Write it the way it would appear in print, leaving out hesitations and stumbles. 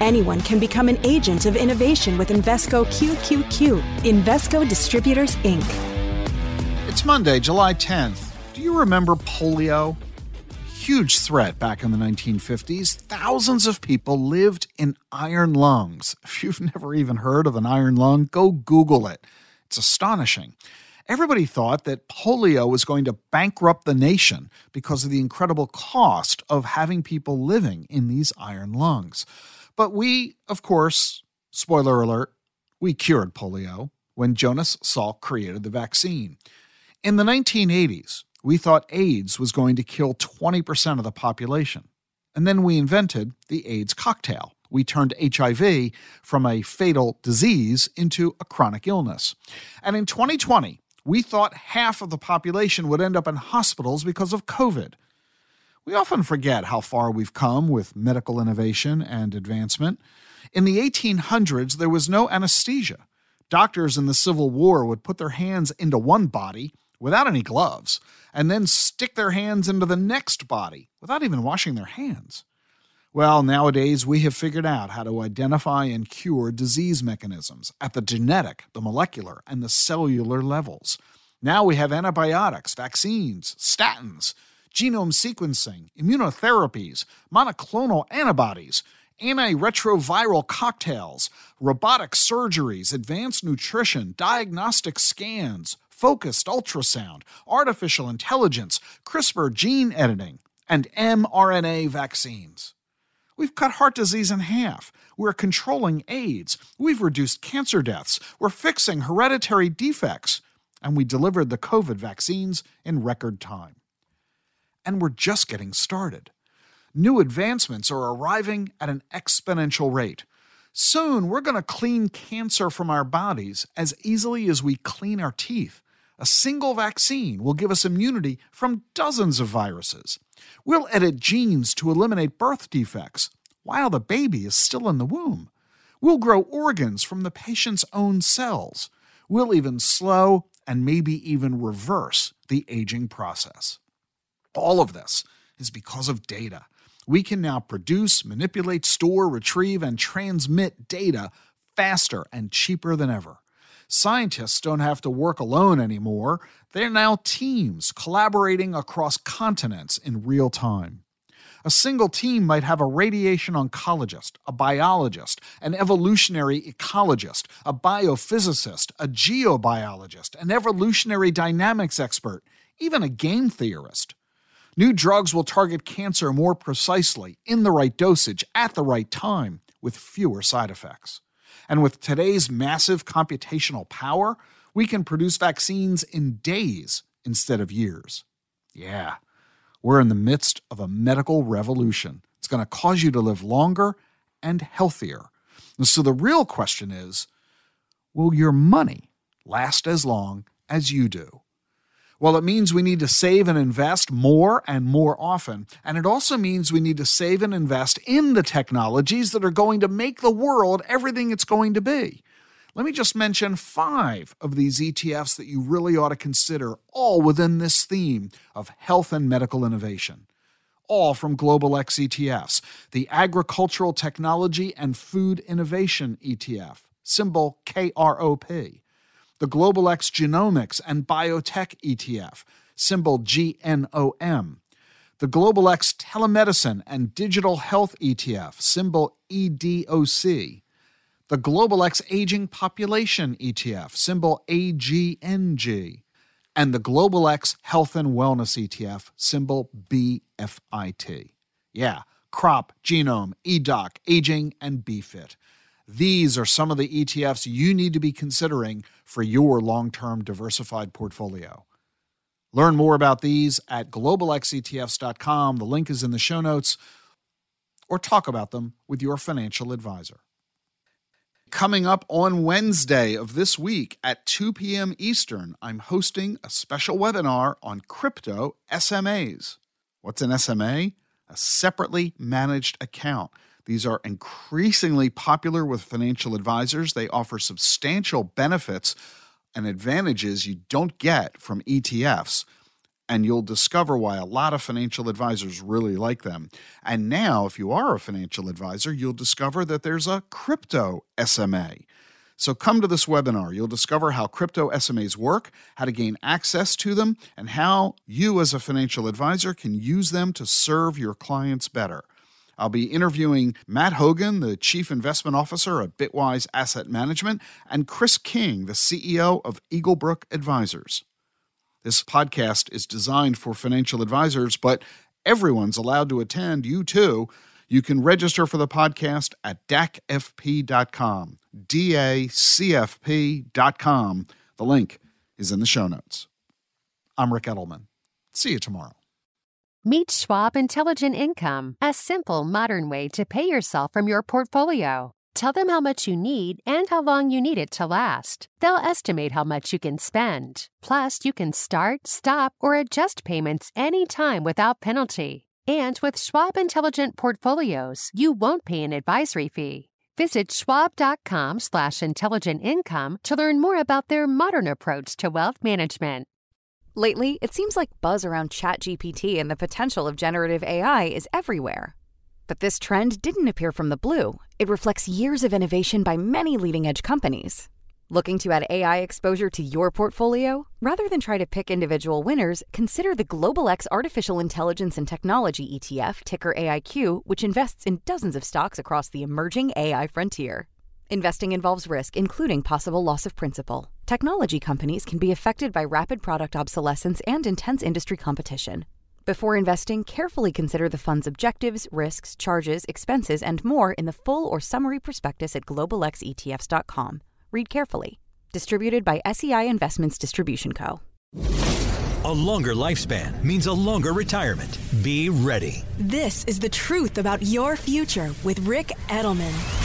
Anyone can become an agent of innovation with Invesco QQQ, Invesco Distributors, Inc. It's Monday, July 10th. Do you remember polio? Huge threat back in the 1950s. Thousands of people lived in iron lungs. If you've never even heard of an iron lung, go Google it. It's astonishing. Everybody thought that polio was going to bankrupt the nation because of the incredible cost of having people living in these iron lungs. But we, of course, spoiler alert, we cured polio when Jonas Salk created the vaccine. In the 1980s, we thought AIDS was going to kill 20% of the population. And then we invented the AIDS cocktail. We turned HIV from a fatal disease into a chronic illness. And in 2020, we thought half of the population would end up in hospitals because of COVID. We often forget how far we've come with medical innovation and advancement. In the 1800s, there was no anesthesia. Doctors in the Civil War would put their hands into one body without any gloves, and then stick their hands into the next body without even washing their hands. Well, nowadays, we have figured out how to identify and cure disease mechanisms at the genetic, the molecular, and the cellular levels. Now we have antibiotics, vaccines, statins, genome sequencing, immunotherapies, monoclonal antibodies, antiretroviral cocktails, robotic surgeries, advanced nutrition, diagnostic scans, focused ultrasound, artificial intelligence, CRISPR gene editing, and mRNA vaccines. We've cut heart disease in half. We're controlling AIDS. We've reduced cancer deaths. We're fixing hereditary defects. And we delivered the COVID vaccines in record time. And we're just getting started. New advancements are arriving at an exponential rate. Soon, we're going to clean cancer from our bodies as easily as we clean our teeth. A single vaccine will give us immunity from dozens of viruses. We'll edit genes to eliminate birth defects while the baby is still in the womb. We'll grow organs from the patient's own cells. We'll even slow and maybe even reverse the aging process. All of this is because of data. We can now produce, manipulate, store, retrieve, and transmit data faster and cheaper than ever. Scientists don't have to work alone anymore. They're now teams collaborating across continents in real time. A single team might have a radiation oncologist, a biologist, an evolutionary ecologist, a biophysicist, a geobiologist, an evolutionary dynamics expert, even a game theorist. New drugs will target cancer more precisely, in the right dosage, at the right time, with fewer side effects. And with today's massive computational power, we can produce vaccines in days instead of years. Yeah, we're in the midst of a medical revolution. It's going to cause you to live longer and healthier. And so the real question is, will your money last as long as you do? Well, it means we need to save and invest more and more often. And it also means we need to save and invest in the technologies that are going to make the world everything it's going to be. Let me just mention 5 of these ETFs that you really ought to consider, all within this theme of health and medical innovation. All from Global X ETFs, the Agricultural Technology and Food Innovation ETF, symbol KROP. The Global X Genomics and Biotech ETF, symbol GNOM. The Global X Telemedicine and Digital Health ETF, symbol EDOC. The Global X Aging Population ETF, symbol AGNG. And the Global X Health and Wellness ETF, symbol BFIT. Yeah, CROP, GNOM, EDOC, AGNG, and BFIT. These are some of the ETFs you need to be considering for your long-term diversified portfolio. Learn more about these at globalxetfs.com. The link is in the show notes, or talk about them with your financial advisor. Coming up on Wednesday of this week at 2 p.m. Eastern, I'm hosting a special webinar on crypto SMAs. What's an SMA? A separately managed account. These are increasingly popular with financial advisors. They offer substantial benefits and advantages you don't get from ETFs. And you'll discover why a lot of financial advisors really like them. And now, if you are a financial advisor, you'll discover that there's a crypto SMA. So come to this webinar. You'll discover how crypto SMAs work, how to gain access to them, and how you as a financial advisor can use them to serve your clients better. I'll be interviewing Matt Hogan, the Chief Investment Officer at Bitwise Asset Management, and Chris King, the CEO of Eaglebrook Advisors. This podcast is designed for financial advisors, but everyone's allowed to attend, you too. You can register for the podcast at dacfp.com, dacfp.com. The link is in the show notes. I'm Rick Edelman. See you tomorrow. Meet Schwab Intelligent Income, a simple, modern way to pay yourself from your portfolio. Tell them how much you need and how long you need it to last. They'll estimate how much you can spend. Plus, you can start, stop, or adjust payments anytime without penalty. And with Schwab Intelligent Portfolios, you won't pay an advisory fee. Visit schwab.com/intelligent income to learn more about their modern approach to wealth management. Lately, it seems like buzz around ChatGPT and the potential of generative AI is everywhere. But this trend didn't appear from the blue. It reflects years of innovation by many leading-edge companies. Looking to add AI exposure to your portfolio? Rather than try to pick individual winners, consider the Global X Artificial Intelligence and Technology ETF, ticker AIQ, which invests in dozens of stocks across the emerging AI frontier. Investing involves risk, including possible loss of principal. Technology companies can be affected by rapid product obsolescence and intense industry competition. Before investing, carefully consider the fund's objectives, risks, charges, expenses, and more in the full or summary prospectus at globalxetfs.com. Read carefully. Distributed by SEI Investments Distribution Co. A longer lifespan means a longer retirement. Be ready. This is the truth about your future with Rick Edelman.